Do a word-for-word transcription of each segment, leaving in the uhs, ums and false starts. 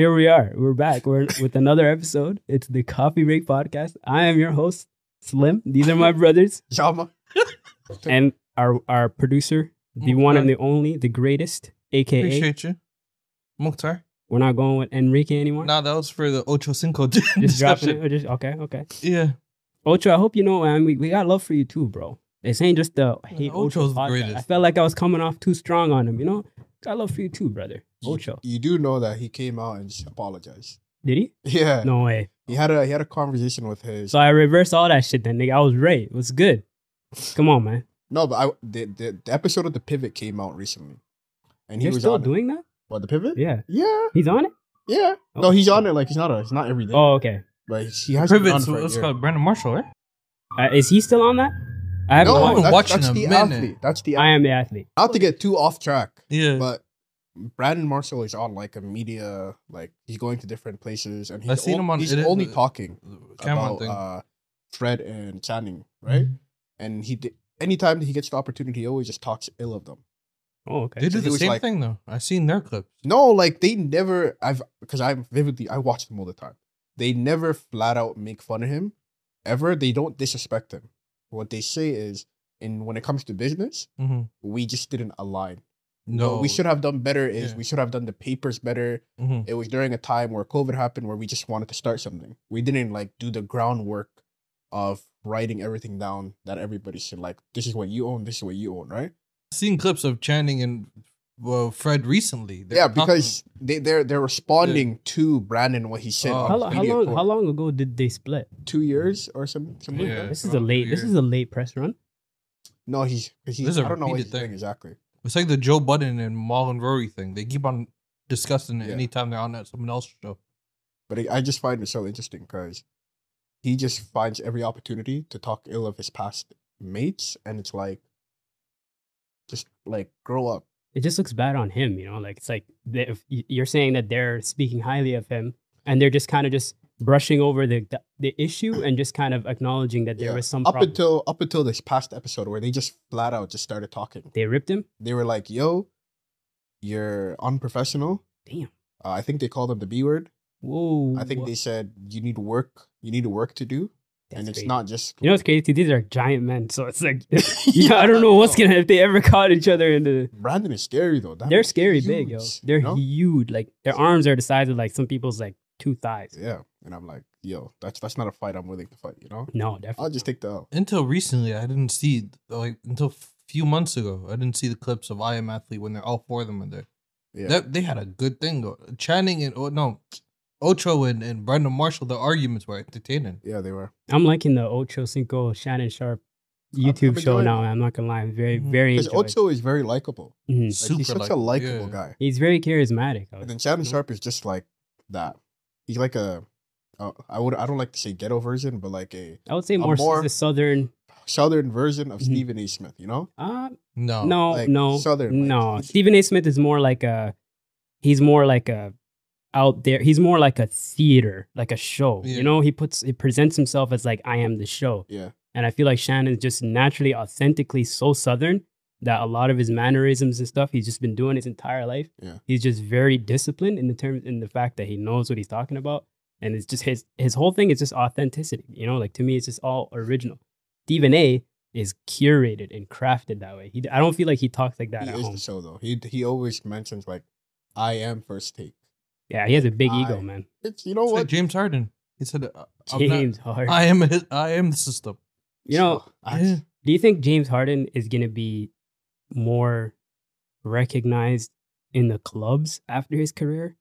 Here we are. We're back. We're with another episode. It's the Coffee Break Podcast. I am your host, Slim. These are my brothers, Jama, and our our producer, the Mokhtar. One and the only, the greatest, aka. Appreciate you, Mokhtar. We're not going with Enrique anymore. No, nah, that was for the Ocho Cinco. Just dropping it. Just, okay, okay. Yeah, Ocho. I hope you know. I mean, we, we got love for you too, bro. This ain't just the hate. Ocho's the greatest. I felt like I was coming off too strong on him. You know, got love for you too, brother. Ocho. You, you do know that he came out and just apologized. Did he? Yeah. No way. He had a he had a conversation with his. So I reversed all that shit. Then nigga, I was right. It was good. Come on, man. No, but I the, the, the episode of The Pivot came out recently, and he You're was still on doing it. That. What, The Pivot? Yeah. Yeah. He's on it. Yeah. Oh, no, he's on it. Like he's not a. It's not everything. Oh, okay. But he has Pivot. It's so called Brandon Marshall, right? Uh, is he still on that? I haven't no, watched, that's, watching that's the minute. Athlete. That's the. Athlete. I am the athlete. Not to get too off track. Yeah. But Brandon Marshall is on like a media, like he's going to different places, and he's, I seen him on, he's it, only it, talking about thing. Uh, Fred and Channing, right? Mm-hmm. And he, anytime he gets the opportunity, he always just talks ill of them. Oh, okay. They do so the same like, thing though. I've seen their clips. No, like they never. I've because I vividly I watch them all the time. They never flat out make fun of him, ever. They don't disrespect him. What they say is, in when it comes to business, mm-hmm. we just didn't align. No, what we should have done better. Is yeah. we should have done the papers better. Mm-hmm. It was during a time where COVID happened, where we just wanted to start something. We didn't like do the groundwork of writing everything down that everybody should like. This is what you own. This is what you own, right? I've seen clips of Channing and well, Fred recently. They're yeah, because talking. they they're they're responding yeah. to Brandon what he said. Oh. How, how long court. how long ago did they split? Two years or some something. Yeah, like that. This is a late. This is a late press run. No, he's he's. I don't know what he's thing. doing exactly. It's like the Joe Budden and Marlon Rory thing. They keep on discussing it yeah. anytime they're on that someone else's show. But I just find it so interesting because he just finds every opportunity to talk ill of his past mates. And it's like, just like, grow up. It just looks bad on him, you know? Like, it's like if you're saying that they're speaking highly of him and they're just kind of just brushing over the, the the issue and just kind of acknowledging that there yeah. was some up problem. until up until this past episode where they just flat out just started talking. They ripped him. They were like, "Yo, you're unprofessional." Damn. Uh, I think they called him the B word. Whoa. I think they said you need work. You need work to do, That's and it's crazy. Not just you know. It's crazy. These are giant men, so it's like yeah, you know, I don't know what's gonna if they ever caught each other in the. Brandon is scary though. That they're scary huge, big, yo. They're you know? huge. Like their arms are the size of like some people's like two thighs. Yeah. And I'm like, yo, that's that's not a fight I'm willing to fight, you know? No, definitely. I'll just take the L. Until recently, I didn't see, like, until a few months ago, I didn't see the clips of I Am Athlete when they're all four of them in there. Yeah. That, they had a good thing, though. Channing and, oh, no, Ocho and, and Brandon Marshall, the arguments were entertaining. Yeah, they were. I'm liking the Ocho Cinco, Shannon Sharp YouTube show enjoying. now. I'm not going to lie. I'm very, mm-hmm. very Because Ocho is very likable. Mm-hmm. like, Super He's such like, a likable yeah. guy. He's very charismatic. And then Shannon mm-hmm. Sharp is just like that. He's like a... Uh, I would. I don't like to say ghetto version, but like a. I would say more, more the southern, southern version of mm-hmm. Stephen A. Smith. You know? Uh no, no, like no, southern. No, like. Stephen A. Smith is more like a. He's more like a, out there. He's more like a theater, like a show. Yeah. You know, he puts he presents himself as like I am the show. Yeah. And I feel like Shannon's just naturally, authentically so southern that a lot of his mannerisms and stuff he's just been doing his entire life. Yeah. He's just very disciplined in the terms in the fact that he knows what he's talking about. And it's just his his whole thing is just authenticity, you know. Like to me, it's just all original. Stephen A. is curated and crafted that way. He, I don't feel like he talks like that. He at is home. the show though. He he always mentions like, "I am first take." Yeah, he has a big I, ego, man. It's you know it's what like James Harden. He said, uh, "James not, Harden, I am his, I am the system." You know, I, do you think James Harden is gonna be more recognized in the clubs after his career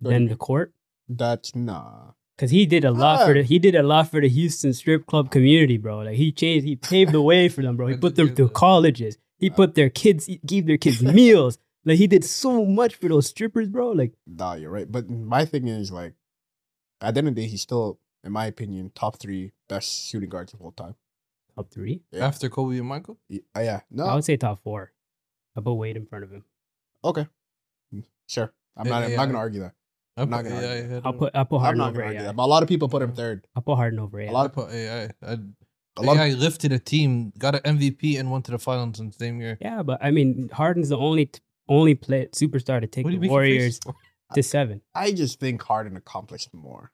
than the court? That's nah. Cause he did a lot ah. for the he did a lot for the Houston strip club community, bro. Like he changed, he paved the way for them, bro. He put them through colleges. He put their kids, gave their kids meals. Like he did so much for those strippers, bro. Like nah, you're right. But my thing is like, at the end of the day, he's still, in my opinion, top three best shooting guards of all time. Top three yeah. after Kobe and Michael. Yeah, uh, yeah, no, I would say top four. I put Wade in front of him. Okay, sure. I'm yeah, not. I'm yeah, not gonna yeah. argue that. I'm not gonna. A I I'll put I'll put Harden over A I. But a lot of people put him third. I'll put Harden over A I. A lot of put A I. I, a lot A I of, lifted a team, got an M V P, and went to the finals in the same year. Yeah, but I mean, Harden's the only only play, superstar to take the Warriors to seven. I just think Harden accomplished more.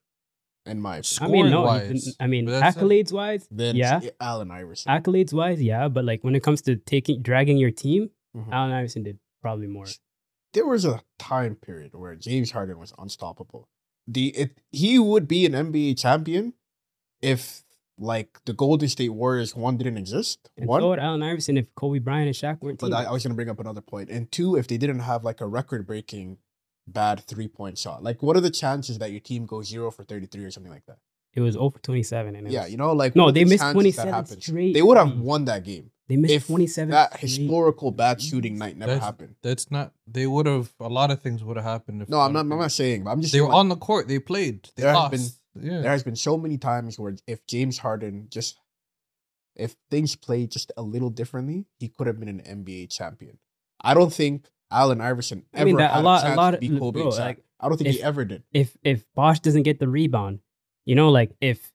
In my I mean, no, wise, I mean accolades it. wise, then yeah. Allen Iverson. Accolades wise, yeah, but like when it comes to taking dragging your team, mm-hmm. Allen Iverson did probably more. There was a time period where James Harden was unstoppable. The it, he would be an N B A champion if like the Golden State Warriors one didn't exist. And one, so would Allen Iverson if Kobe Bryant and Shaq weren't. But teammates. I was gonna bring up another point, and two, if they didn't have like a record breaking. Bad three-point shot. Like, what are the chances that your team goes zero for thirty-three or something like that? It was zero for twenty-seven. And it yeah, was... you know, like... No, they the missed twenty-seven straight. They would have won that game. They missed if twenty-seven that historical bad shooting night never that's, happened. That's not... They would have... A lot of things would have happened. If no, I'm not, I'm not saying... But I'm just they were like, on the court. They played. They there lost. Has been, yeah. There has been so many times where if James Harden just... If things played just a little differently, he could have been an N B A champion. I don't think... Allen Iverson ever I mean, that, had a, lot, a chance a lot of, to be Kobe. Bro, like, I don't think if, he ever did. If if Bosh doesn't get the rebound, you know, like if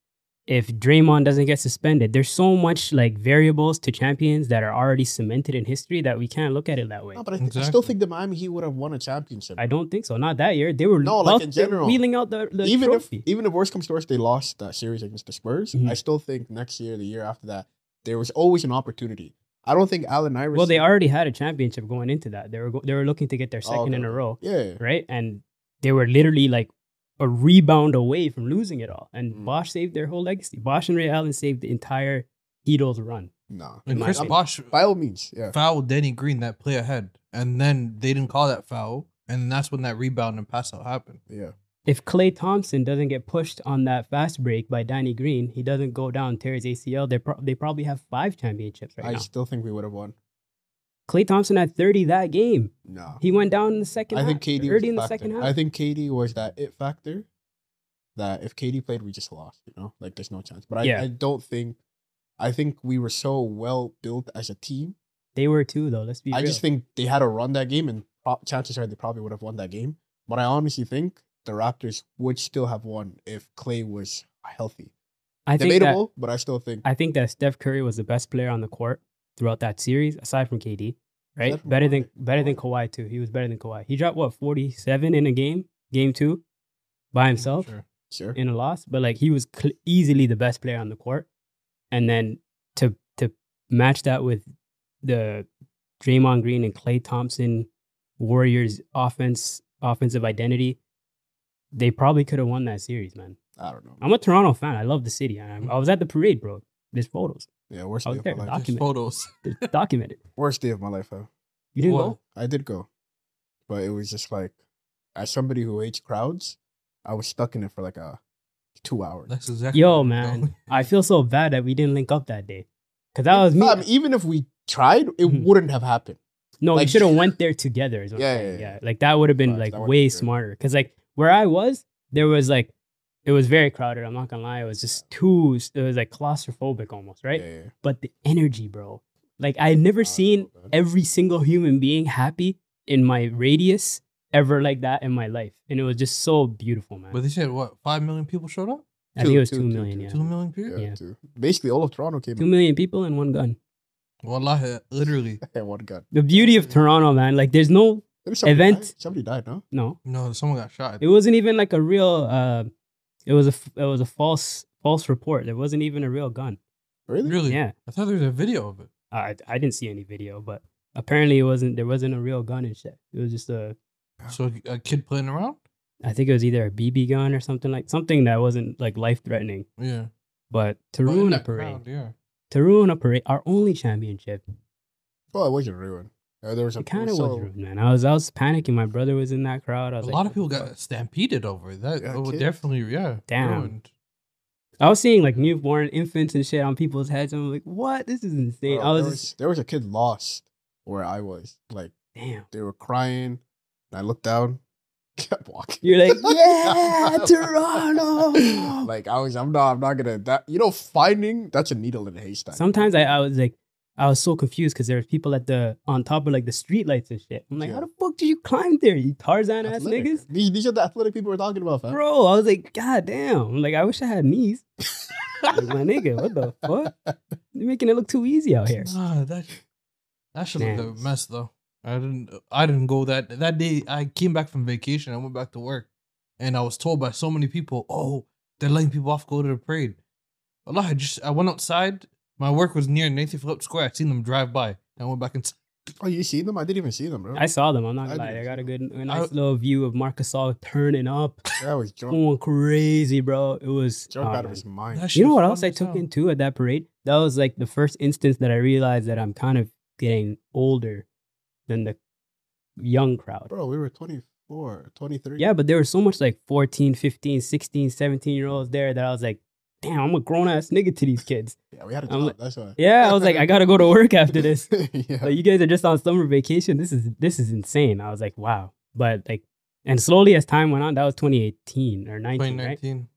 if Draymond doesn't get suspended, there's so much like variables to champions that are already cemented in history that we can't look at it that way. No, but I, th- exactly. I still think the Miami Heat would have won a championship. I don't think so. Not that year. They were no, like in general, wheeling out the, the even trophy. If, even if worst comes to worst, they lost that series against the Spurs. Mm-hmm. I still think next year, the year after that, there was always an opportunity. I don't think Allen Iverson... Well, they already had a championship going into that. They were go- they were looking to get their second oh, okay. in a row. Yeah. Right? And they were literally like a rebound away from losing it all. And mm. Bosh saved their whole legacy. Bosh and Ray Allen saved the entire Heatles run. No. And Chris Bosh... By all means, yeah. Fouled Danny Green that play ahead. And then they didn't call that foul. And that's when that rebound and pass out happened. Yeah. If Klay Thompson doesn't get pushed on that fast break by Danny Green, he doesn't go down, tear his A C L, they pro- they probably have five championships right I now. I still think we would have won. Klay Thompson had thirty that game. No. He went down in the second I half. Think K D was in the second half. I think K D was that it factor that if K D played, we just lost, you know? Like, there's no chance. But I, yeah. I don't think... I think we were so well built as a team. They were too, though. Let's be I real. Just think they had to run that game, and pro- chances are they probably would have won that game. But I honestly think... The Raptors would still have won if Klay was healthy. I think Debatable, that, but I still think... I think that Steph Curry was the best player on the court throughout that series, aside from K D, right? Steph better than better Kawhi. than Kawhi, too. He was better than Kawhi. He dropped, what, forty-seven in a game? Game two? By himself? Sure. sure. In a loss? But, like, he was cl- easily the best player on the court. And then to to match that with the Draymond Green and Klay Thompson Warriors offense, offensive identity... They probably could have won that series, man. I don't know. I'm a Toronto fan. I love the city. I, I was at the parade, bro. There's photos. Yeah, worst day of there, my life. There's photos. Documented. Worst day of my life, huh? You didn't well, go? I did go. But it was just like, as somebody who hates crowds, I was stuck in it for like a two hours. That's exactly Yo, man. I feel so bad that we didn't link up that day. Because that was me. Um, even if we tried, it mm-hmm. wouldn't have happened. No, like, we should have went there together. Is what yeah, I'm yeah, yeah, yeah. Like, that would have been uh, like way smarter. Because like, where I was, there was like, it was very crowded. I'm not going to lie. It was just too, it was like claustrophobic almost, right? Yeah, yeah. But the energy, bro. Like I had never oh, seen man. every single human being happy in my radius ever like that in my life. And it was just so beautiful, man. But they said, what, five million people showed up? I two, think it was two, 2 million, two, yeah. two million people? Yeah, yeah. Two. Basically all of Toronto came two million people and one gun. Wallahi, literally. And one gun. The beauty of Toronto, man. Like there's no... Somebody event died. Somebody died, no? No, no, someone got shot. It wasn't even like a real. Uh, it was a it was a false false report. There wasn't even a real gun. Really? Really? Yeah. I thought there was a video of it. I I didn't see any video, but apparently it wasn't. There wasn't a real gun and shit. It was just a. So a kid playing around. I think it was either a B B gun or something like something that wasn't like life threatening. Yeah. But to but ruin a parade, crowd, yeah. To ruin a parade, our only championship. Well, it wasn't ruined. Uh, there was a kind of so... was rude, man. I was I was panicking. My brother was in that crowd. I was a like, lot of people got stampeded over that. Yeah, oh, definitely, yeah. Damn. Ruined. I was seeing like newborn infants and shit on people's heads. And I'm like, what? This is insane. Bro, I was there, just... was there was a kid lost where I was. Like, damn, they were crying. And I looked down, kept walking. You're like, yeah, Toronto. Like I was, I'm not, I'm not gonna. That you know, finding that's a needle in a haystack. Sometimes I, I was like. I was so confused because there were people at the on top of like the streetlights and shit. I'm like, yeah. How the fuck did you climb there, you Tarzan ass niggas? These, these are the athletic people we're talking about, fam. Bro, I was like, god damn. I'm like, I wish I had knees. Like, my nigga, what the fuck? You're making it look too easy out here. Nah, that that should look a mess though. I didn't. I didn't go that that day. I came back from vacation. I went back to work, and I was told by so many people, "Oh, they're letting people off. Go to the parade." Allah, I just I went outside. My work was near Nathan Phillips Square. I seen them drive by. I went back inside. Oh, you see them? I didn't even see them, bro. I saw them. I'm not gonna I lie. I got a good, a nice I, little view of Marcus all turning up. That was jump. Going crazy, bro. It was jump oh, out man. Of his mind. You know what else I took in too at that parade? That was like the first instance that I realized that I'm kind of getting older than the young crowd. Bro, we were twenty-four, twenty-three. Yeah, but there was so much like fourteen, fifteen, sixteen, seventeen year olds there that I was like, damn, I'm a grown-ass nigga to these kids. Yeah, we had a job, like, that's why. Yeah, I was like, I gotta go to work after this. Yeah. Like, you guys are just on summer vacation. This is this is insane. I was like, wow. But like, and slowly as time went on, that was twenty eighteen or nineteen, twenty nineteen. Right?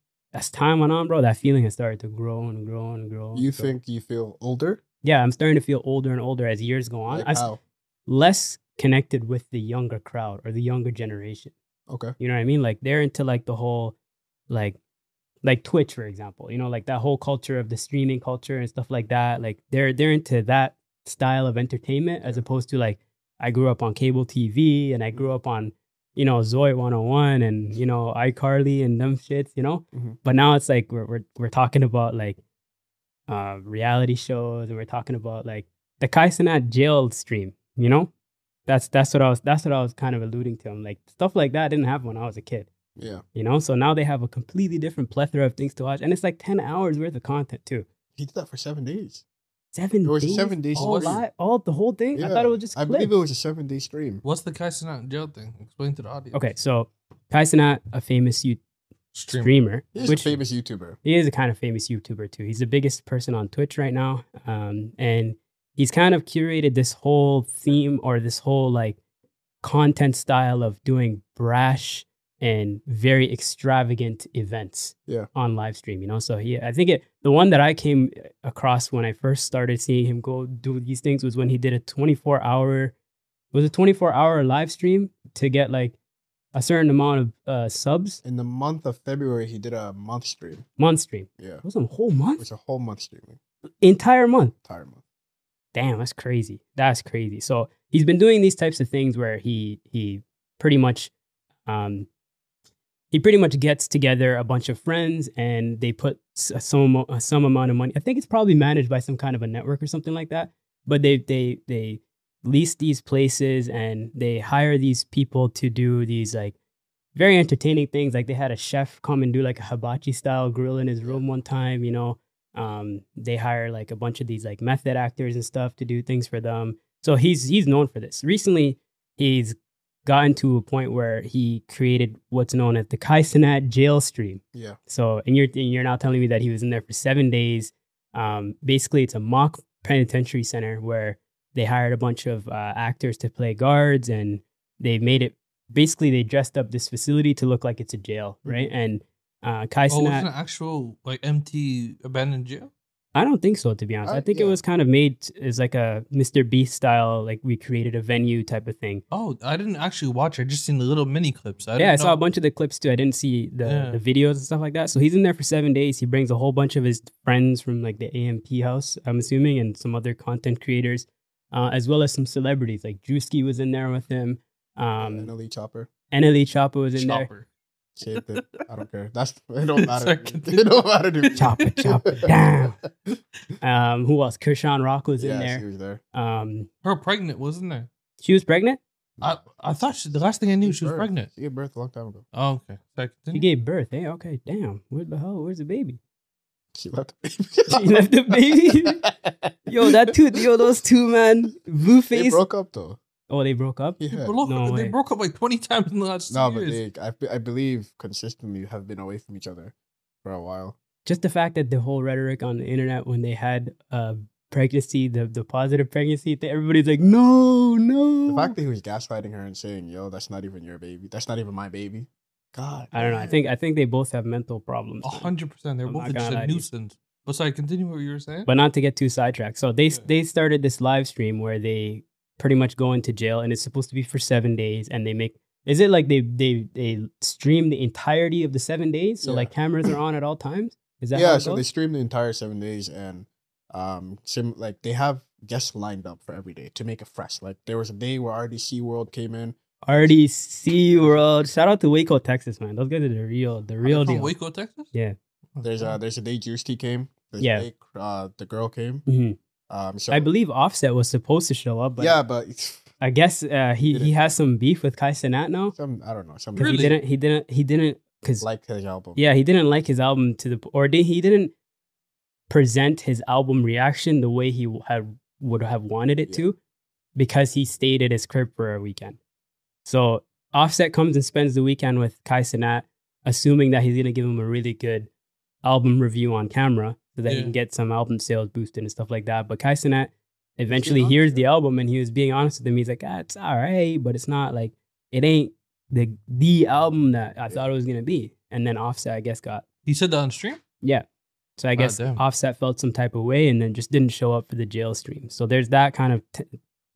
As time went on, bro, that feeling has started to grow and grow and grow. You grow. Think you feel older? Yeah, I'm starting to feel older and older as years go on. Like I how? Less connected with the younger crowd or the younger generation. Okay. You know what I mean? Like, they're into like the whole, like, Like Twitch, for example, you know, like that whole culture of the streaming culture and stuff like that. Like they're they're into that style of entertainment as opposed to like I grew up on cable T V and I grew up on, you know, Zoey one oh one and, you know, iCarly and them shits, you know. Mm-hmm. But now it's like we're we're we're talking about like uh, reality shows and we're talking about like the Kai Cenat jail stream, you know. That's that's what I was that's what I was kind of alluding to. I'm like stuff like that didn't happen when I was a kid. Yeah. You know, so now they have a completely different plethora of things to watch. And it's like ten hours worth of content, too. He did that for seven days. Seven days? It was days? A seven-day stream. All, all the whole thing? Yeah. I thought it was just clips. I believe it was a seven-day stream. What's the Kai Cenat jail thing? Explain to the audience. Okay, so Kai Cenat, a famous you- streamer. streamer. He's a famous YouTuber. He is a kind of famous YouTuber, too. He's the biggest person on Twitch right now. Um, and he's kind of curated this whole theme or this whole, like, content style of doing brash and very extravagant events yeah. on live stream, you know? So he, I think it, the one that I came across when I first started seeing him go do these things was when he did a twenty-four hour, was a twenty-four hour live stream to get like a certain amount of uh, subs. In the month of February, he did a month stream. Month stream. Yeah. It was a whole month? It was a whole month streaming. Entire month? Entire month. Damn, that's crazy. That's crazy. So he's been doing these types of things where he, he pretty much, um, He pretty much gets together a bunch of friends and they put some some amount of money. I think it's probably managed by some kind of a network or something like that. But they they they lease these places and they hire these people to do these like very entertaining things. Like they had a chef come and do like a hibachi style grill in his room one time, you know. Um, they hire like a bunch of these like method actors and stuff to do things for them. So he's he's known for this. Recently, he's gotten to a point where he created what's known as the Kai Cenat jail stream. Yeah. So, and you're and you're now telling me that he was in there for seven days. Um, basically, it's a mock penitentiary center where they hired a bunch of uh, actors to play guards, and they made it. Basically, they dressed up this facility to look like it's a jail, right? And uh, Kai Cenat. Oh, was it an actual like empty abandoned jail? I don't think so, to be honest. I, I think yeah. it was kind of made as like a Mister Beast style, like we created a venue type of thing. Oh, I didn't actually watch. I just seen the little mini clips. I yeah, I know. saw a bunch of the clips too. I didn't see the, yeah. the videos and stuff like that. So he's in there for seven days. He brings a whole bunch of his friends from like the A M P house, I'm assuming, and some other content creators, uh, as well as some celebrities. Like Drewski was in there with him. Um, N L E Chopper. N L E Chopper was in Chopper. there. Shape it. I don't care. That's it. Don't matter. It don't matter to me. Chop it, chop it down. Um, who else? Kershawn Rock was yes, in there. She was there. Um, her pregnant wasn't there. She was pregnant. I I thought she, the last thing I knew she, she was birth. pregnant. She gave birth a long time ago. Oh, okay. She gave birth. Hey, okay. Damn. Where the hell? Where's the baby? She left the baby. She left the baby. Yo, that two. Yo, those two man. Blueface. They broke up though. Oh, they broke up? Yeah. They broke, no they broke up like twenty times in the last no, two years. No, but they, I, I believe consistently have been away from each other for a while. Just the fact that the whole rhetoric on the internet when they had uh, pregnancy, the, the positive pregnancy, everybody's like, no, no. The fact that he was gaslighting her and saying, yo, that's not even your baby. That's not even my baby. God. I don't man. know. I think I think they both have mental problems. one hundred percent. They're I'm both just a nuisance. But sorry, continue what you were saying. But not to get too sidetracked. So they yeah. they started this live stream where they pretty much go into jail, and it's supposed to be for seven days. And they make is it like they they they stream the entirety of the seven days, so yeah. like cameras are on at all times. Is that yeah? How it so goes? They stream the entire seven days, and um sim like they have guests lined up for every day to make it fresh. Like there was a day where R D C World came in. R D C World, shout out to Waco, Texas, man. Those guys are the real, the real deal. Waco, Texas. Yeah. There's a there's a day Drewski came. There's yeah. Day, uh, the girl came. Mm-hmm. Um, so I believe Offset was supposed to show up, but yeah, but I guess uh, he he has some beef with Kai Cenat now. Some I don't know. Some really? he didn't he didn't he didn't cause, like his album. Yeah, he didn't like his album to the or did, he didn't present his album reaction the way he had would have wanted it yeah. to, because he stayed at his crib for a weekend. So Offset comes and spends the weekend with Kai Cenat, assuming that he's gonna give him a really good album review on camera, so that yeah. he can get some album sales boosted and stuff like that. But Kai Cenat eventually hears sure. the album, and he was being honest with him. He's like, ah, it's all right, but it's not like, it ain't the the album that I yeah. thought it was going to be. And then Offset, I guess, got... He said that on stream? Yeah. So I guess oh, Offset felt some type of way and then just didn't show up for the jail stream. So there's that kind of t-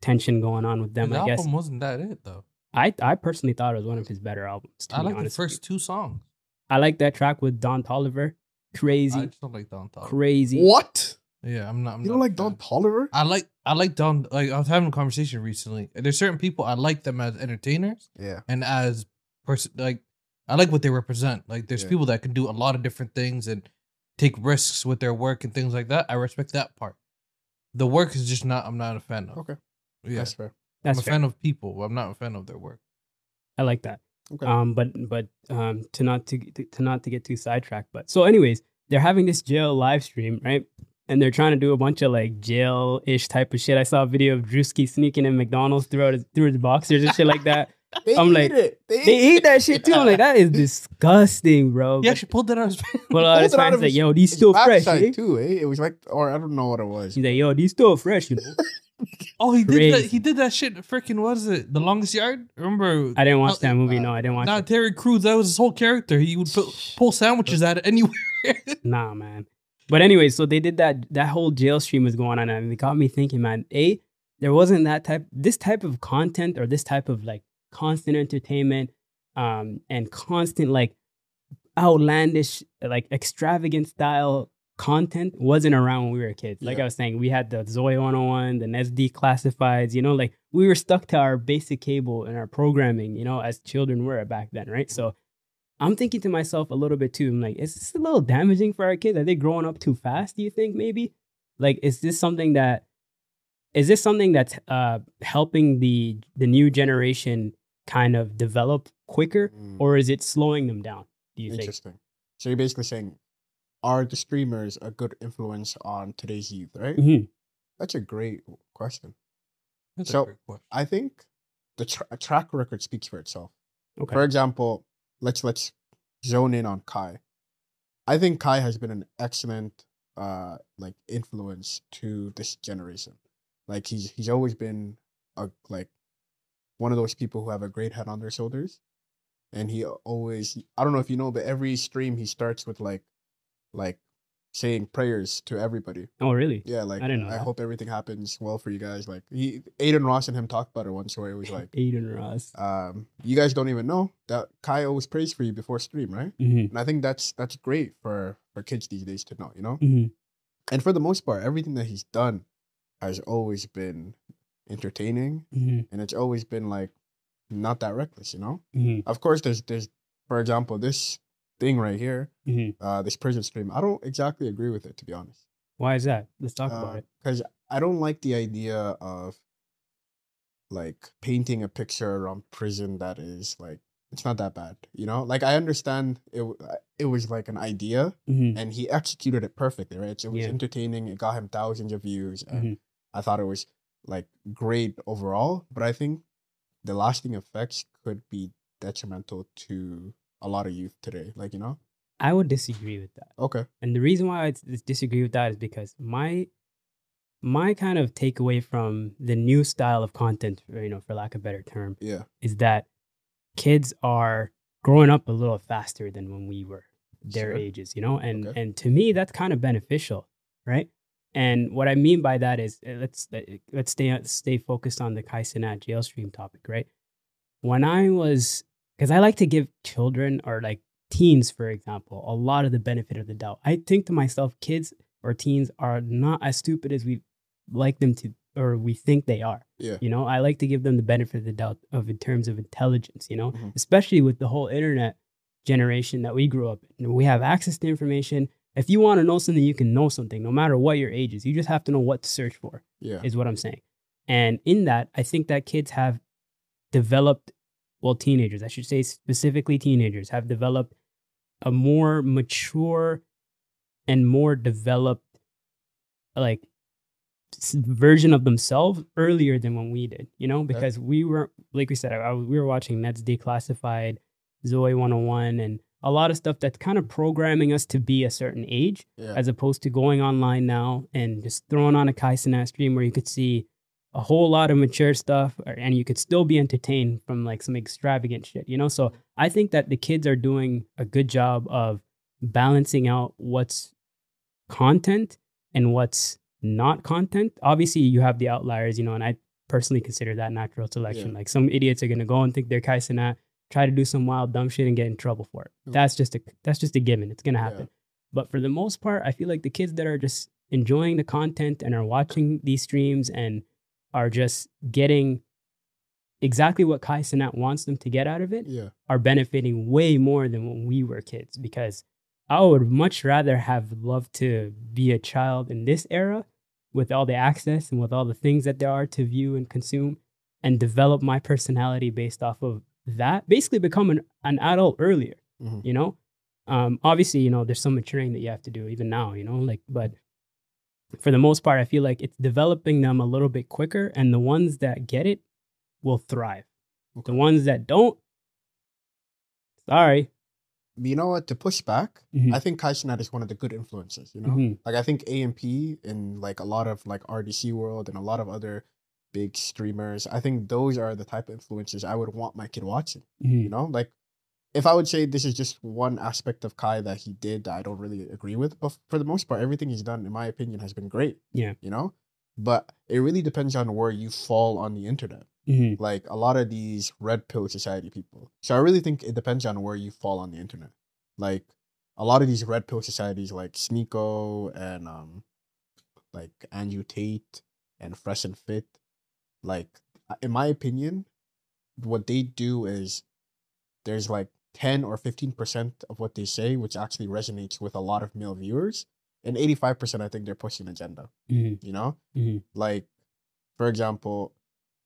tension going on with them, the I guess. The album wasn't that it, though. I, I personally thought it was one of his better albums. I like the first two songs. I like that track with Don Toliver. Crazy. I just don't like Don Toliver. Crazy. What? Yeah, I'm not. I'm you don't not like Don Toliver? I like I like Don. Like I was having a conversation recently. There's certain people I like them as entertainers. Yeah. And as person, like I like what they represent. Like there's yeah. people that can do a lot of different things and take risks with their work and things like that. I respect that part. The work is just not. I'm not a fan of. Okay. Yeah. That's fair. That's I'm a fair. fan of people. But I'm not a fan of their work. I like that. Okay. Um, but but um, to not to, to to not to get too sidetracked. But so, anyways, they're having this jail live stream, right? And they're trying to do a bunch of like jail-ish type of shit. I saw a video of Drewski sneaking in McDonald's throughout his, through his boxers and shit like that. they I'm eat like, it. They, they eat, eat that shit too. I'm like, that is disgusting, bro. Yeah, but, she pulled that out of his pants. Pulled out his pants. Like, yo, these still fresh. Eh? Too, eh? It was like, or I don't know what it was. He's like, yo, these still fresh, you know. Oh, he Crazy. did that. He did that shit. Freaking, what is it? The Longest Yard? Remember? I didn't watch uh, that movie. Uh, no, I didn't watch. Nah, it. Terry Crews. That was his whole character. He would put, pull sandwiches out of anywhere. Nah, man. But anyway, so they did that. That whole jail stream was going on, and it got me thinking, man. A, there wasn't that type, this type of content, or this type of like constant entertainment, um, and constant like outlandish, like extravagant style content wasn't around when we were kids. Like yeah. I was saying, we had the Zoey one oh one, the N S D classifieds, you know, like we were stuck to our basic cable and our programming, you know, as children were back then, right? So I'm thinking to myself a little bit too, I'm like, is this a little damaging for our kids? Are they growing up too fast, do you think, maybe? Like, is this something that, is this something that's uh, helping the the new generation kind of develop quicker, mm. or is it slowing them down, do you think? Interesting. So you're basically saying, are the streamers a good influence on today's youth, right? Mm-hmm. That's a great question. That's so a great question. I think the tra- track record speaks for itself. Okay. For example, let's let's zone in on Kai. I think Kai has been an excellent uh, like influence to this generation. Like he's he's always been a like one of those people who have a great head on their shoulders, and he always, I don't know if you know, but every stream he starts with like. like saying prayers to everybody. Oh, really? Yeah, like I, didn't know I hope everything happens well for you guys. Like he, Aiden Ross and him talked about it once where it was like Aiden Ross. Um, you guys don't even know that Kai always prays for you before stream, right? Mm-hmm. And I think that's that's great for, for kids these days to know, you know? Mm-hmm. And for the most part, everything that he's done has always been entertaining, mm-hmm. and it's always been like not that reckless, you know? Mm-hmm. Of course, there's there's for example this thing right here, mm-hmm. uh, this prison stream. I don't exactly agree with it, to be honest. Why is that? Let's talk uh, about it. Because I don't like the idea of like painting a picture around prison that is like, it's not that bad, you know? Like I understand it It was like an idea, mm-hmm. and he executed it perfectly, right? So it was yeah. entertaining. It got him thousands of views. And mm-hmm. I thought it was like great overall, but I think the lasting effects could be detrimental to a lot of youth today, like, you know? I would disagree with that. Okay. And the reason why I disagree with that is because my my kind of takeaway from the new style of content, you know, for lack of a better term, yeah. is that kids are growing up a little faster than when we were their sure. ages, you know? And okay. and to me, that's kind of beneficial, right? And what I mean by that is, let's let's stay stay focused on the Kai Cenat jail stream topic, right? When I was... Because I like to give children, or like teens, for example, a lot of the benefit of the doubt. I think to myself, kids or teens are not as stupid as we like them to, or we think they are. Yeah. You know, I like to give them the benefit of the doubt of in terms of intelligence, you know, mm-hmm. especially with the whole internet generation that we grew up in. We have access to information. If you want to know something, you can know something, no matter what your age is. You just have to know what to search for, yeah. is what I'm saying. And in that, I think that kids have developed, well, teenagers, I should say specifically teenagers, have developed a more mature and more developed, like, version of themselves earlier than when we did, you know, because we were, like we said, I, I, we were watching Nets Declassified, Zoey one oh one, and a lot of stuff that's kind of programming us to be a certain age, yeah. as opposed to going online now and just throwing on a Kai Cenat stream where you could see a whole lot of mature stuff, or, and you could still be entertained from like some extravagant shit, you know? So I think that the kids are doing a good job of balancing out what's content and what's not content. Obviously you have the outliers, you know, and I personally consider that natural selection. Yeah. Like some idiots are going to go and think they're Kai Cenat, try to do some wild dumb shit and get in trouble for it. Mm. That's just a, that's just a given. It's going to happen. Yeah. But for the most part, I feel like the kids that are just enjoying the content and are watching these streams and are just getting exactly what Kai Cenat wants them to get out of it, yeah. are benefiting way more than when we were kids, because I would much rather have loved to be a child in this era with all the access and with all the things that there are to view and consume, and develop my personality based off of that, basically become an, an adult earlier, mm-hmm. you know? Um, obviously, you know, there's some maturing that you have to do even now, you know, like, but for the most part, I feel like it's developing them a little bit quicker, and the ones that get it will thrive. Okay. The ones that don't, sorry. You know what? To push back, mm-hmm. I think Kai Cenat is one of the good influences, you know? Mm-hmm. Like, I think A M P and, like, a lot of, like, R D C World and a lot of other big streamers, I think those are the type of influences I would want my kid watching, mm-hmm. you know? Like, if I would say this is just one aspect of Kai that he did that I don't really agree with, but for the most part, everything he's done, in my opinion, has been great, yeah, you know? But it really depends on where you fall on the internet. Mm-hmm. Like a lot of these red pill society people. So I really think it depends on where you fall on the internet. Like a lot of these red pill societies like Sneeko and um, like Andrew Tate and Fresh and Fit. Like in my opinion, what they do is there's like ten or fifteen percent of what they say, which actually resonates with a lot of male viewers. And eighty-five percent, I think they're pushing agenda, mm-hmm. you know, mm-hmm. like, for example,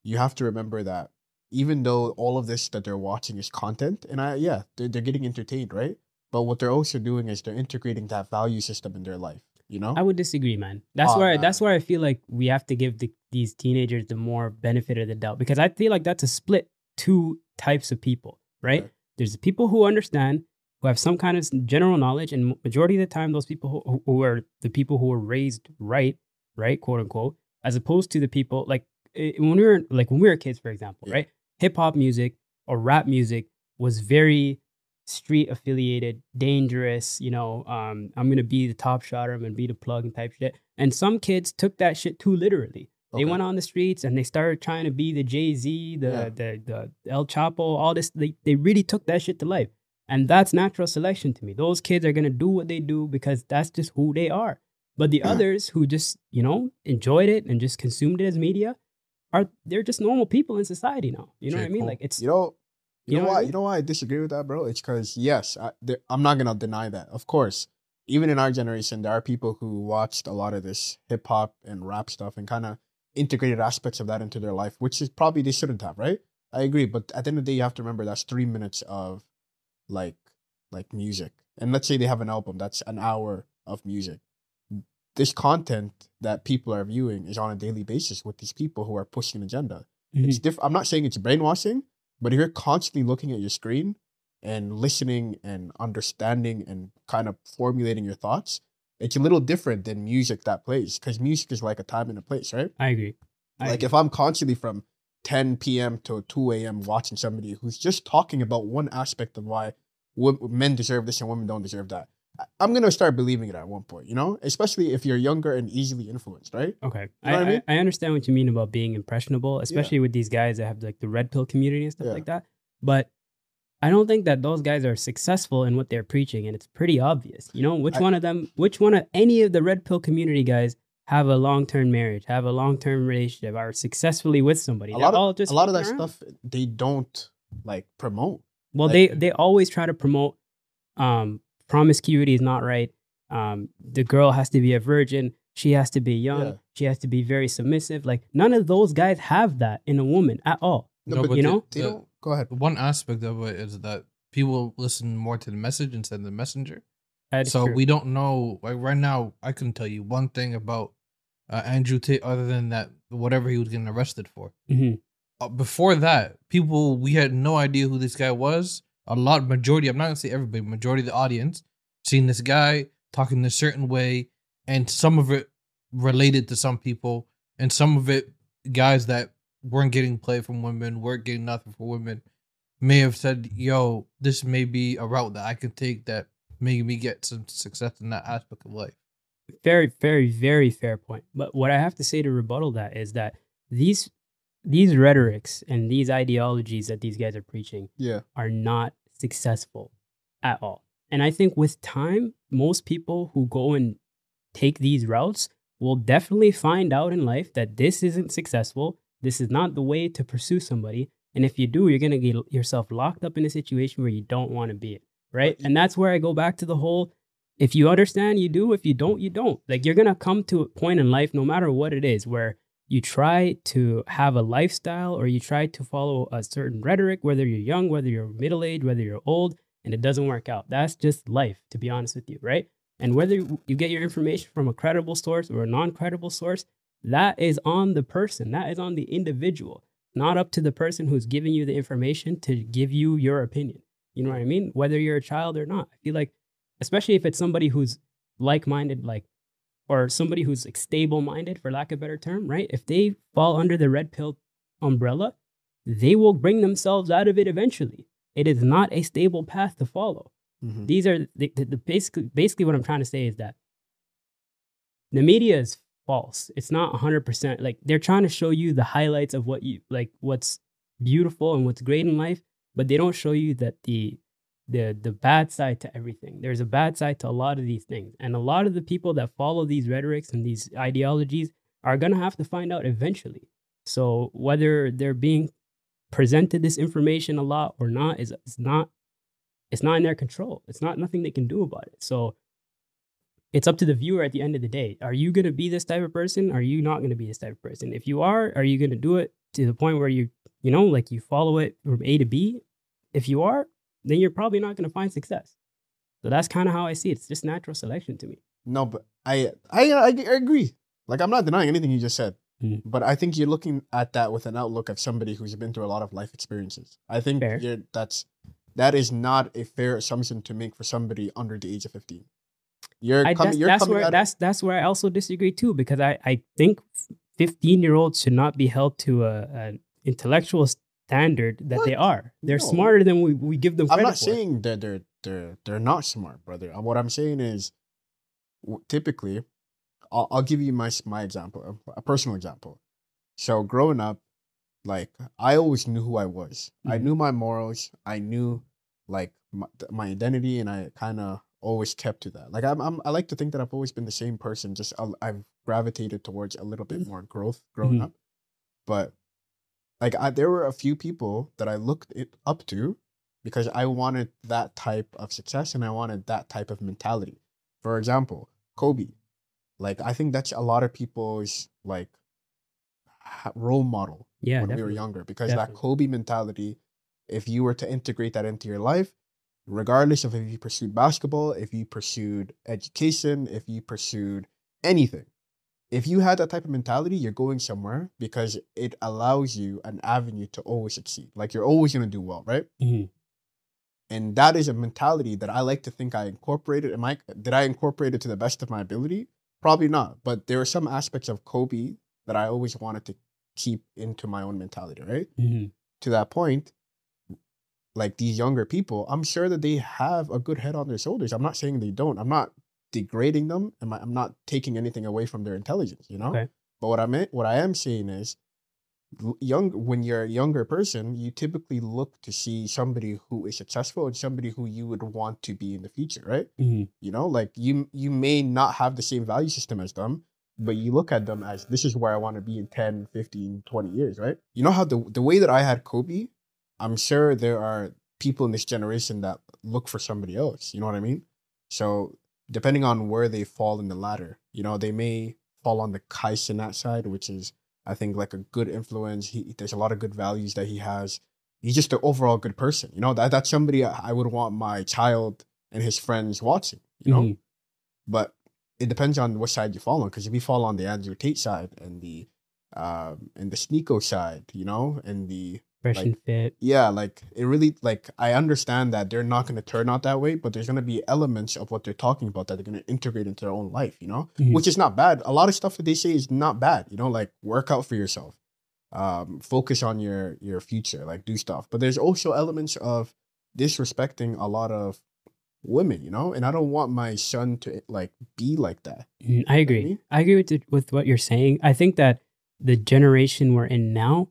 you have to remember that even though all of this that they're watching is content, and I yeah, they're, they're getting entertained, right? But what they're also doing is they're integrating that value system in their life, you know? I would disagree, man. That's, oh, where, man. That's where I feel like we have to give the, these teenagers the more benefit of the doubt, because I feel like that's a split two types of people, right? Okay. There's the people who understand, who have some kind of general knowledge, and majority of the time, those people who, who are the people who were raised right, right, quote unquote, as opposed to the people like, when we were like when we were kids, for example, yeah. right? Hip hop music or rap music was very street affiliated, dangerous. You know, um, I'm gonna be the top shotter, I'm gonna be the plug and type shit. And some kids took that shit too literally. Okay. They went on the streets and they started trying to be the Jay-Z, the yeah. the the El Chapo, all this. They they really took that shit to life, and that's natural selection to me. Those kids are gonna do what they do because that's just who they are. But the others who just, you know, enjoyed it and just consumed it as media, are they're just normal people in society now. You know Jake what I mean? Like it's you know, you, you know, know why I mean? You know why I disagree with that, bro? It's because yes, I, I'm not gonna deny that. Of course, even in our generation, there are people who watched a lot of this hip hop and rap stuff and kind of integrated aspects of that into their life, which is probably they shouldn't have, right? I agree, but at the end of the day, you have to remember that's three minutes of like like music, and let's say they have an album that's an hour of music. This content that people are viewing is on a daily basis with these people who are pushing an agenda. Mm-hmm. It's diff- I'm not saying it's brainwashing, but if you're constantly looking at your screen and listening and understanding and kind of formulating your thoughts, it's a little different than music that plays, because music is like a time and a place, right? I agree. I like agree. If I'm constantly from ten p.m. to two a.m. watching somebody who's just talking about one aspect of why w- men deserve this and women don't deserve that, I'm going to start believing it at one point, you know, especially if you're younger and easily influenced, right? Okay. You know I, I, mean? I understand what you mean about being impressionable, especially yeah. with these guys that have like the red pill community and stuff yeah. like that. But I don't think that those guys are successful in what they're preaching, and it's pretty obvious. You know, which I, one of them, which one of any of the red pill community guys have a long-term marriage, have a long-term relationship, are successfully with somebody. A lot of, all just a lot of that around. stuff, they don't, like, promote. Well, like, they, they always try to promote um, promiscuity is not right. Um, the girl has to be a virgin. She has to be young. Yeah. She has to be very submissive. Like, none of those guys have that in a woman at all. No, no, but you know? They, they don't. Go ahead. One aspect of it is that people listen more to the message instead of the messenger. That's so true. We don't know. Like right now, I couldn't tell you one thing about uh, Andrew Tate other than that whatever he was getting arrested for. Mm-hmm. Uh, before that, people, we had no idea who this guy was. A lot, majority, I'm not going to say everybody, majority of the audience, seen this guy talking a certain way, and some of it related to some people, and some of it guys that weren't getting play from women, weren't getting nothing from women, may have said, yo, this may be a route that I can take that made me get some success in that aspect of life. Very, very, very fair point. But what I have to say to rebuttal that is that these these rhetorics and these ideologies that these guys are preaching yeah. are not successful at all. And I think with time, most people who go and take these routes will definitely find out in life that this isn't successful. This is not the way to pursue somebody. And if you do, you're going to get yourself locked up in a situation where you don't want to be in, right? And that's where I go back to the whole, if you understand, you do. If you don't, you don't. Like, you're going to come to a point in life, no matter what it is, where you try to have a lifestyle or you try to follow a certain rhetoric, whether you're young, whether you're middle-aged, whether you're old, and it doesn't work out. That's just life, to be honest with you, right? And whether you get your information from a credible source or a non-credible source, that is on the person. That is on the individual. Not up to the person who's giving you the information to give you your opinion. You know what I mean? Whether you're a child or not. I feel like, especially if it's somebody who's like-minded, like, or somebody who's like stable-minded, for lack of a better term, right? If they fall under the red pill umbrella, they will bring themselves out of it eventually. It is not a stable path to follow. Mm-hmm. These are the, the, the basically, basically what I'm trying to say is that the media is false. It's not one hundred percent. Like, they're trying to show you the highlights of what you like, what's beautiful and what's great in life, but they don't show you that the the the bad side to everything. There's a bad side to a lot of these things, and a lot of the people that follow these rhetorics and these ideologies are gonna have to find out eventually. So whether they're being presented this information a lot or not is it's not it's not in their control. It's not nothing they can do about it. So it's up to the viewer at the end of the day. Are you going to be this type of person? Are you not going to be this type of person? If you are, are you going to do it to the point where you, you know, like you follow it from A to B? If you are, then you're probably not going to find success. So that's kind of how I see it. It's just natural selection to me. No, but I, I, I agree. Like, I'm not denying anything you just said, mm-hmm. but I think you're looking at that with an outlook of somebody who's been through a lot of life experiences. I think you're, that's, that is not a fair assumption to make for somebody under the age of fifteen. You're I, that's, you're that's where that's that's where I also disagree too, because I, I think fifteen year olds should not be held to a an intellectual standard that what? they are. They're no. smarter than we, we give them credit for. I'm not for. saying that they're they're they're not smart, brother. What I'm saying is, typically, I'll, I'll give you my my example, a personal example. So growing up, like, I always knew who I was. Mm-hmm. I knew my morals. I knew like my, my identity, and I kind of always kept to that. Like, I'm, I'm, I like to think that I've always been the same person. Just I'll, I've gravitated towards a little bit more growth growing mm-hmm. up. But like, I, there were a few people that I looked it up to because I wanted that type of success and I wanted that type of mentality. For example, Kobe. Like, I think that's a lot of people's like role model yeah, when definitely. we were younger, because definitely. that Kobe mentality, if you were to integrate that into your life, regardless of if you pursued basketball, if you pursued education, if you pursued anything, if you had that type of mentality, you're going somewhere because it allows you an avenue to always succeed. Like, you're always going to do well, right? Mm-hmm. And that is a mentality that I like to think I incorporated. Am I, did I incorporate it to the best of my ability? Probably not. But there are some aspects of Kobe that I always wanted to keep into my own mentality, right? Mm-hmm. To that point, like, these younger people, I'm sure that they have a good head on their shoulders. I'm not saying they don't. I'm not degrading them. I'm not taking anything away from their intelligence, you know? Okay. But what I meant, what I am saying is young, when you're a younger person, you typically look to see somebody who is successful and somebody who you would want to be in the future, right? Mm-hmm. You know, like you, you may not have the same value system as them, but you look at them as, this is where I want to be in ten, fifteen, twenty years, right? You know how the, the way that I had Kobe, I'm sure there are people in this generation that look for somebody else. You know what I mean? So depending on where they fall in the ladder, you know, they may fall on the Kai Cenat side, which is, I think, like a good influence. He, there's a lot of good values that he has. He's just an overall good person. You know, that that's somebody I would want my child and his friends watching, you know? Mm-hmm. But it depends on what side you fall on. Because if you fall on the Andrew Tate side and the uh, and the Sneeko side, you know, and the... Fresh like, and fit. Yeah, like, it really, like, I understand that they're not going to turn out that way, but there's going to be elements of what they're talking about that they're going to integrate into their own life, you know, mm-hmm. which is not bad. A lot of stuff that they say is not bad, you know, like, work out for yourself, um, focus on your, your future, like, do stuff. But there's also elements of disrespecting a lot of women, you know, and I don't want my son to, like, be like that. Mm, I agree. You know what I mean? I agree with, with what you're saying. I think that the generation we're in now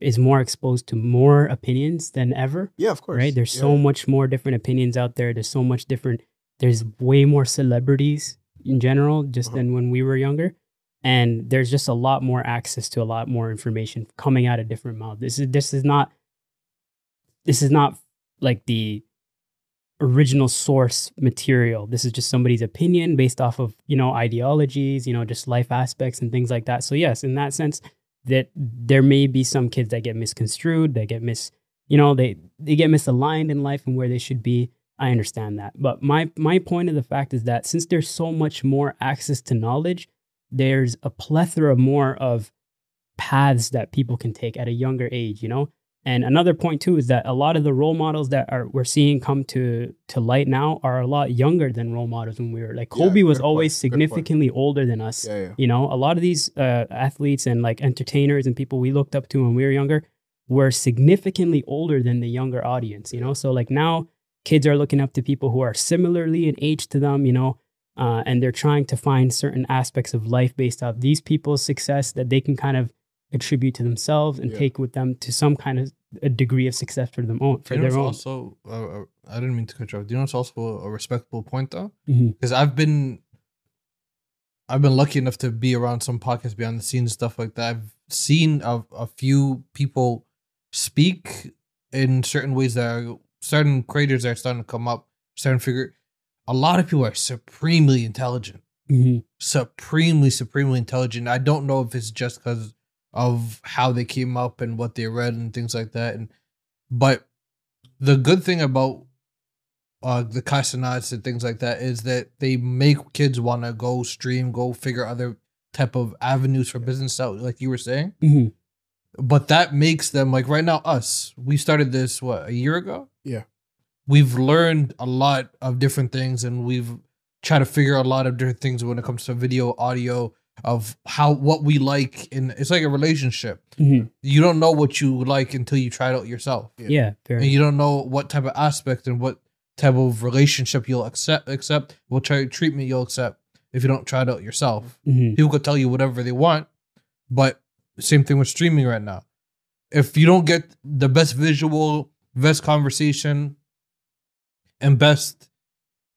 is more exposed to more opinions than ever. Yeah, of course. Right? There's yeah. so much more different opinions out there. There's so much different, there's way more celebrities in general just uh-huh. than when we were younger. And there's just a lot more access to a lot more information coming out of different mouths. This is, this is not, this is not like the original source material. This is just somebody's opinion based off of, you know, ideologies, you know, just life aspects and things like that. So yes, in that sense, that there may be some kids that get misconstrued, that get mis, you know, they, they get misaligned in life and where they should be. I understand that. But my, my point of the fact is that since there's so much more access to knowledge, there's a plethora more of paths that people can take at a younger age, you know? And another point too, is that a lot of the role models that are we're seeing come to, to light now are a lot younger than role models when we were like, Kobe yeah, was always point. significantly older than us. Yeah, yeah. You know, a lot of these uh, athletes and like entertainers and people we looked up to when we were younger were significantly older than the younger audience, you know? So like now kids are looking up to people who are similarly in age to them, you know, uh, and they're trying to find certain aspects of life based off these people's success that they can kind of attribute to themselves and yeah. take with them to some kind of a degree of success for them own for you know their own. Also, uh, I didn't mean to cut you off. Do you know it's also a respectable point though? Because mm-hmm. I've been, I've been lucky enough to be around some podcasts behind the scenes stuff like that. I've seen a, a few people speak in certain ways that are, certain creators that are starting to come up, starting to figure. A lot of people are supremely intelligent, mm-hmm. supremely, supremely intelligent. I don't know if it's just because of how they came up and what they read and things like that. And but the good thing about uh, the Kai Cenats and things like that is that they make kids want to go stream, go figure other type of avenues for business out, like you were saying. Mm-hmm. But that makes them, like right now, us, we started this, what, a year ago? Yeah. We've learned a lot of different things and we've tried to figure out a lot of different things when it comes to video, audio, of how, what we like, in it's like a relationship. Mm-hmm. You don't know what you like until you try it out yourself. Yeah, yeah fair and enough. You don't know what type of aspect and what type of relationship you'll accept, accept what type of treatment you'll accept if you don't try it out yourself. Mm-hmm. People could tell you whatever they want, but same thing with streaming right now. If you don't get the best visual, best conversation, and best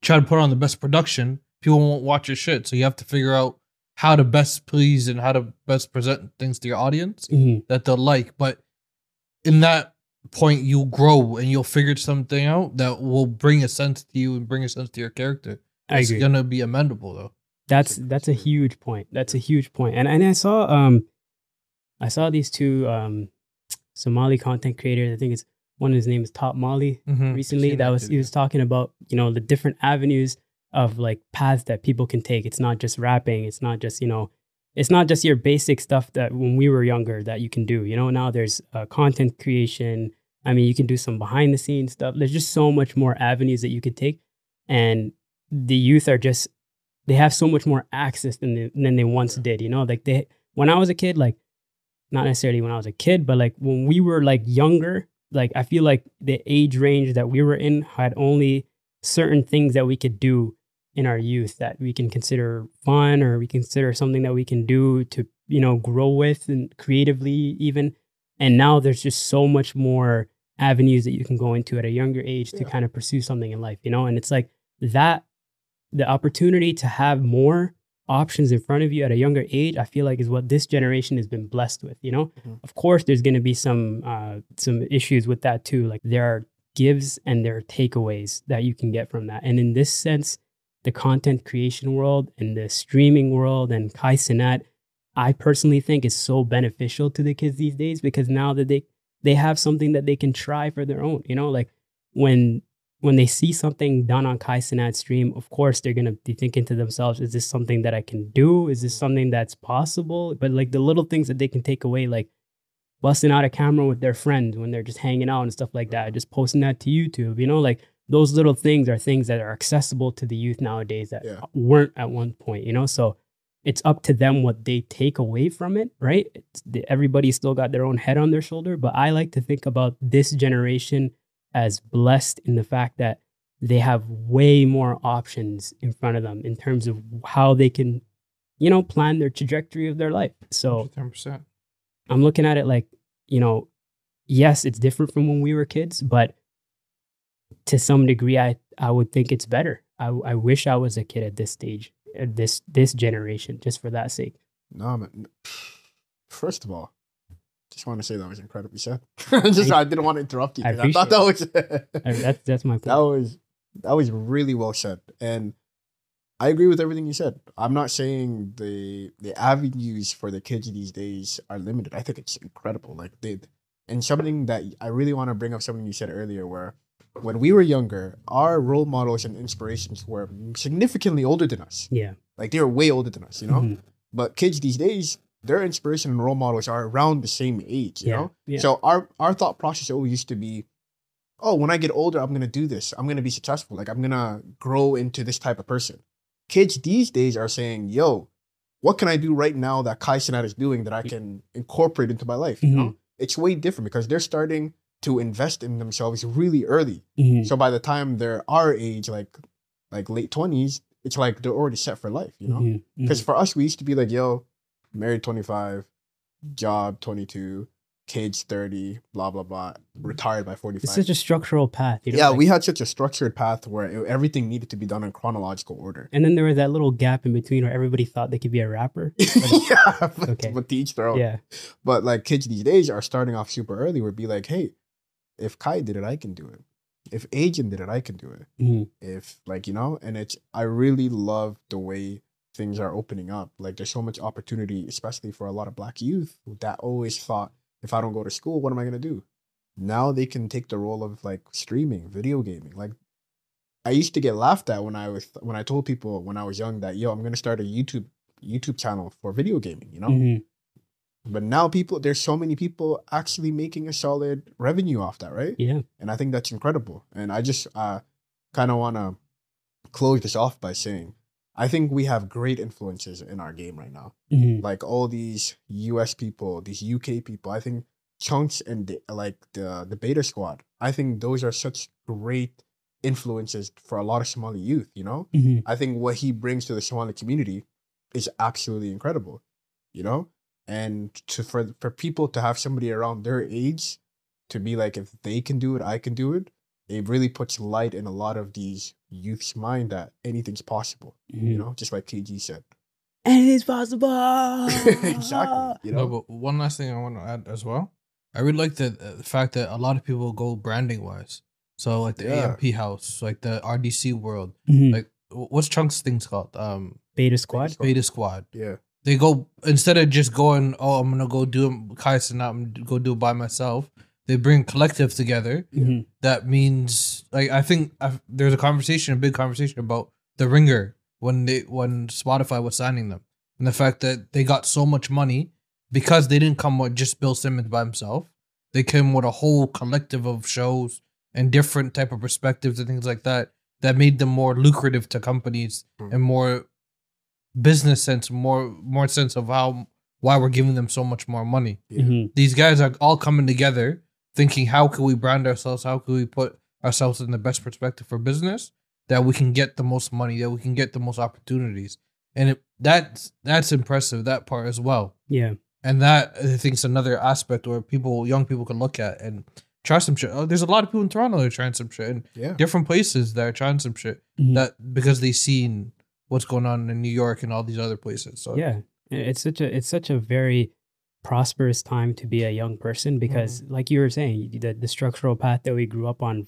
try to put on the best production, people won't watch your shit. So you have to figure out how to best please and how to best present things to your audience mm-hmm. that they'll like. But in that point, you'll grow and you'll figure something out that will bring a sense to you and bring a sense to your character. I it's agree. Going to be amendable though. That's, that's a huge point. That's a huge point. And, and I saw, um, I saw these two, um, Somali content creators. I think it's one of his name is Top Mali mm-hmm. recently. That was, he was talking about, you know, the different avenues of like paths that people can take. It's not just rapping. It's not just, you know, it's not just your basic stuff that when we were younger that you can do, you know, now there's uh, content creation. I mean, you can do some behind the scenes stuff. There's just so much more avenues that you could take. And the youth are just, they have so much more access than they, than they once yeah. did. You know, like they, when I was a kid, like not necessarily when I was a kid, but like when we were like younger, like I feel like the age range that we were in had only certain things that we could do in our youth that we can consider fun or we consider something that we can do to you know, grow with and creatively even. And now there's just so much more avenues that you can go into at a younger age to yeah. kind of pursue something in life, you know? And it's like that, the opportunity to have more options in front of you at a younger age, I feel like is what this generation has been blessed with, you know? Mm-hmm. Of course, there's going to be some, uh, some issues with that too. Like there are gives and there are takeaways that you can get from that. And in this sense, the content creation world and the streaming world and Kai Cenat, I personally think is so beneficial to the kids these days, because now that they, they have something that they can try for their own, you know, like when, when they see something done on Kai Cenat's stream, of course, they're going to be thinking to themselves, is this something that I can do? Is this something that's possible? But like the little things that they can take away, like busting out a camera with their friends when they're just hanging out and stuff like that, just posting that to YouTube, you know, like those little things are things that are accessible to the youth nowadays that yeah. weren't at one point, you know? So it's up to them what they take away from it, right? The, everybody's still got their own head on their shoulder, but I like to think about this generation as blessed in the fact that they have way more options in front of them in terms of how they can, you know, plan their trajectory of their life. So one hundred percent. I'm looking at it like, you know, yes, it's different from when we were kids, but to some degree, I, I would think it's better. I, I wish I was a kid at this stage, at this this generation, just for that sake. No, man. First of all, just want to say that was incredibly sad. just I, I didn't want to interrupt you. I, I thought that was I mean, that's that's my point. That was that was really well said, and I agree with everything you said. I'm not saying the the avenues for the kids these days are limited. I think it's incredible. Like they, and something that I really want to bring up, something you said earlier, where when we were younger, our role models and inspirations were significantly older than us. Yeah, like they were way older than us, you know. Mm-hmm. But kids these days, their inspiration and role models are around the same age, you yeah. know. Yeah. So our our thought process always used to be, oh, when I get older, I'm gonna do this. I'm gonna be successful. Like I'm gonna grow into this type of person. Kids these days are saying, yo, what can I do right now that Kai Cenat is doing that I can incorporate into my life? Mm-hmm. You know, it's way different because they're starting to invest in themselves really early. Mm-hmm. So by the time they're our age, like like late twenties, it's like they're already set for life, you know? Because mm-hmm. for us, we used to be like, yo, married twenty-five, job twenty-two, kids thirty, blah, blah, blah, retired by forty-five. It's such a structural path. You know, yeah, like, we had such a structured path where it, everything needed to be done in chronological order. And then there was that little gap in between where everybody thought they could be a rapper. But yeah, but, okay. but to each their own. Yeah. But like kids these days are starting off super early. We'd be like, hey, if Kai did it, I can do it. If Aiden did it, I can do it. Mm-hmm. If like, you know, and it's, I really love the way things are opening up. Like there's so much opportunity, especially for a lot of black youth that always thought, if I don't go to school, what am I going to do? Now they can take the role of like streaming, video gaming. Like I used to get laughed at when I was, when I told people when I was young that, yo, I'm going to start a YouTube, YouTube channel for video gaming, you know? Mm-hmm. But now people, there's so many people actually making a solid revenue off that, right? Yeah. And I think that's incredible. And I just uh, kind of want to close this off by saying, I think we have great influences in our game right now. Mm-hmm. Like all these U S people, these U K people, I think Chunks and the, like the, the Beta Squad, I think those are such great influences for a lot of Somali youth, you know? Mm-hmm. I think what he brings to the Somali community is absolutely incredible, you know? And to for for people to have somebody around their age to be like, if they can do it, I can do it, it really puts light in a lot of these youth's mind that anything's possible. Mm-hmm. You know, just like K G said, anything's possible. Exactly. You know, no, but one last thing I want to add as well. I really like the, uh, the fact that a lot of people go branding wise. So like the yeah. A M P house, like the R D C World, mm-hmm. like what's Chunk's things called? Um, Beta Squad. Beta Squad. Yeah. They go, instead of just going, oh, I'm going to go do Kai Cenat, I'm going to go do it by myself. They bring collective together. Mm-hmm. That means, like, I think I've, there's a conversation, a big conversation about The Ringer when they when Spotify was signing them. And the fact that they got so much money because they didn't come with just Bill Simmons by himself. They came with a whole collective of shows and different type of perspectives and things like that that made them more lucrative to companies mm-hmm. and more business sense, more more sense of how why we're giving them so much more money. Yeah. Mm-hmm. These guys are all coming together thinking, how can we brand ourselves? How can we put ourselves in the best perspective for business that we can get the most money, that we can get the most opportunities? And it, that's, that's impressive, that part as well. Yeah. And that, I think, is another aspect where people, young people can look at and try some shit. Oh, there's a lot of people in Toronto that are trying some shit. And yeah. different places that are trying some shit. Mm-hmm. That because they've seen what's going on in New York and all these other places. So yeah, it's such a, it's such a very prosperous time to be a young person because mm-hmm. like you were saying, the, the structural path that we grew up on,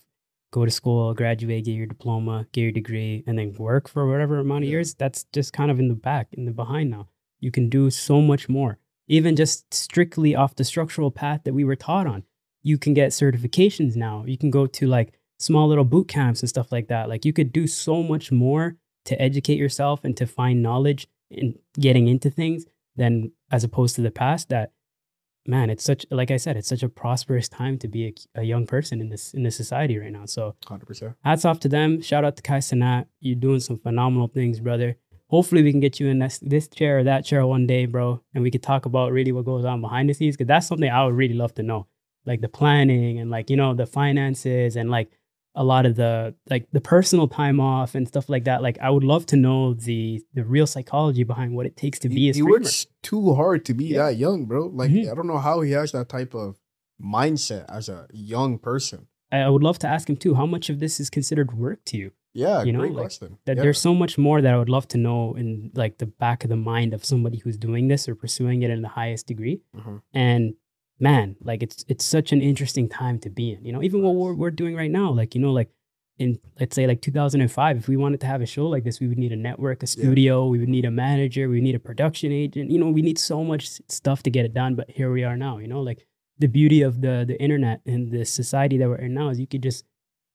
go to school, graduate, get your diploma, get your degree, and then work for whatever amount of yeah. years, that's just kind of in the back, in the behind now. You can do so much more. Even just strictly off the structural path that we were taught on. You can get certifications now. You can go to like small little boot camps and stuff like that. Like you could do so much more to educate yourself and to find knowledge and getting into things than as opposed to the past that, man, it's such, like I said, it's such a prosperous time to be a, a young person in this, in this society right now. So one hundred percent. Hats off to them. Shout out to Kai Cenat. You're doing some phenomenal things, brother. Hopefully we can get you in this, this chair or that chair one day, bro. And we could talk about really what goes on behind the scenes. Cause that's something I would really love to know. Like the planning and like, you know, the finances and like a lot of the, like the personal time off and stuff like that. Like I would love to know the, the real psychology behind what it takes to he, be a streamer. He works too hard to be yeah. that young, bro. Like, mm-hmm. I don't know how he has that type of mindset as a young person. I would love to ask him too, how much of this is considered work to you? Yeah, you know, great like question. That yeah. There's so much more that I would love to know in like the back of the mind of somebody who's doing this or pursuing it in the highest degree. Mm-hmm. And man, like it's it's such an interesting time to be in. You know, even what we're we're doing right now, like you know, like in let's say like two thousand five, if we wanted to have a show like this, we would need a network, a studio, yeah. we would need a manager, we would need a production agent. You know, we need so much stuff to get it done. But here we are now. You know, like the beauty of the the internet and the society that we're in now is you could just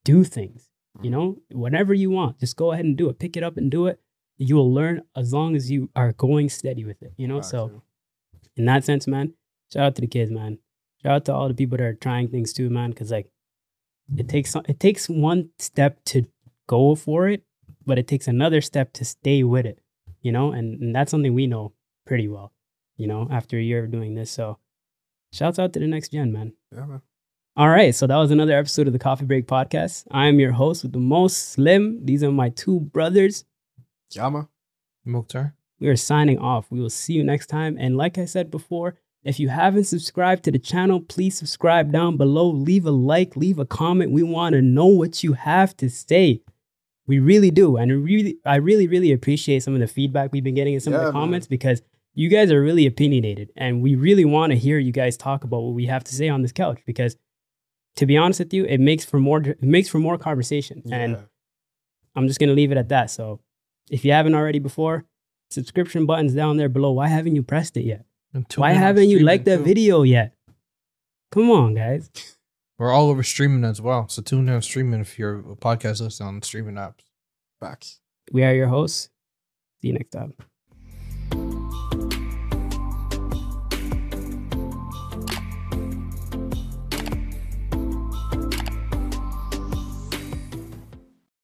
do things. You know, whatever you want, just go ahead and do it. Pick it up and do it. You will learn as long as you are going steady with it. You know, gotcha. So in that sense, man, shout out to the kids, man. Shout out to all the people that are trying things too, man. Because like, it takes it takes one step to go for it, but it takes another step to stay with it. You know, and, and that's something we know pretty well. You know, after a year of doing this, so shouts out to the next gen, man. Yeah, man. All right, so that was another episode of the Coffee Break Podcast. I am your host with the most, Slim. These are my two brothers, Jama, Mokhtar. We are signing off. We will see you next time. And like I said before, if you haven't subscribed to the channel, please subscribe down below. Leave a like, leave a comment. We want to know what you have to say. We really do. And I really, I really, really appreciate some of the feedback we've been getting in some yeah, of the comments man. Because you guys are really opinionated. And we really want to hear you guys talk about what we have to say on this couch because to be honest with you, it makes for more it makes for more conversation. Yeah. And I'm just going to leave it at that. So if you haven't already before, subscription button's down there below. Why haven't you pressed it yet? Until Why haven't you liked that too. video yet? Come on, guys. We're all over streaming as well. So tune in streaming if you're a podcast listener on streaming apps. Facts. We are your hosts. See you next time.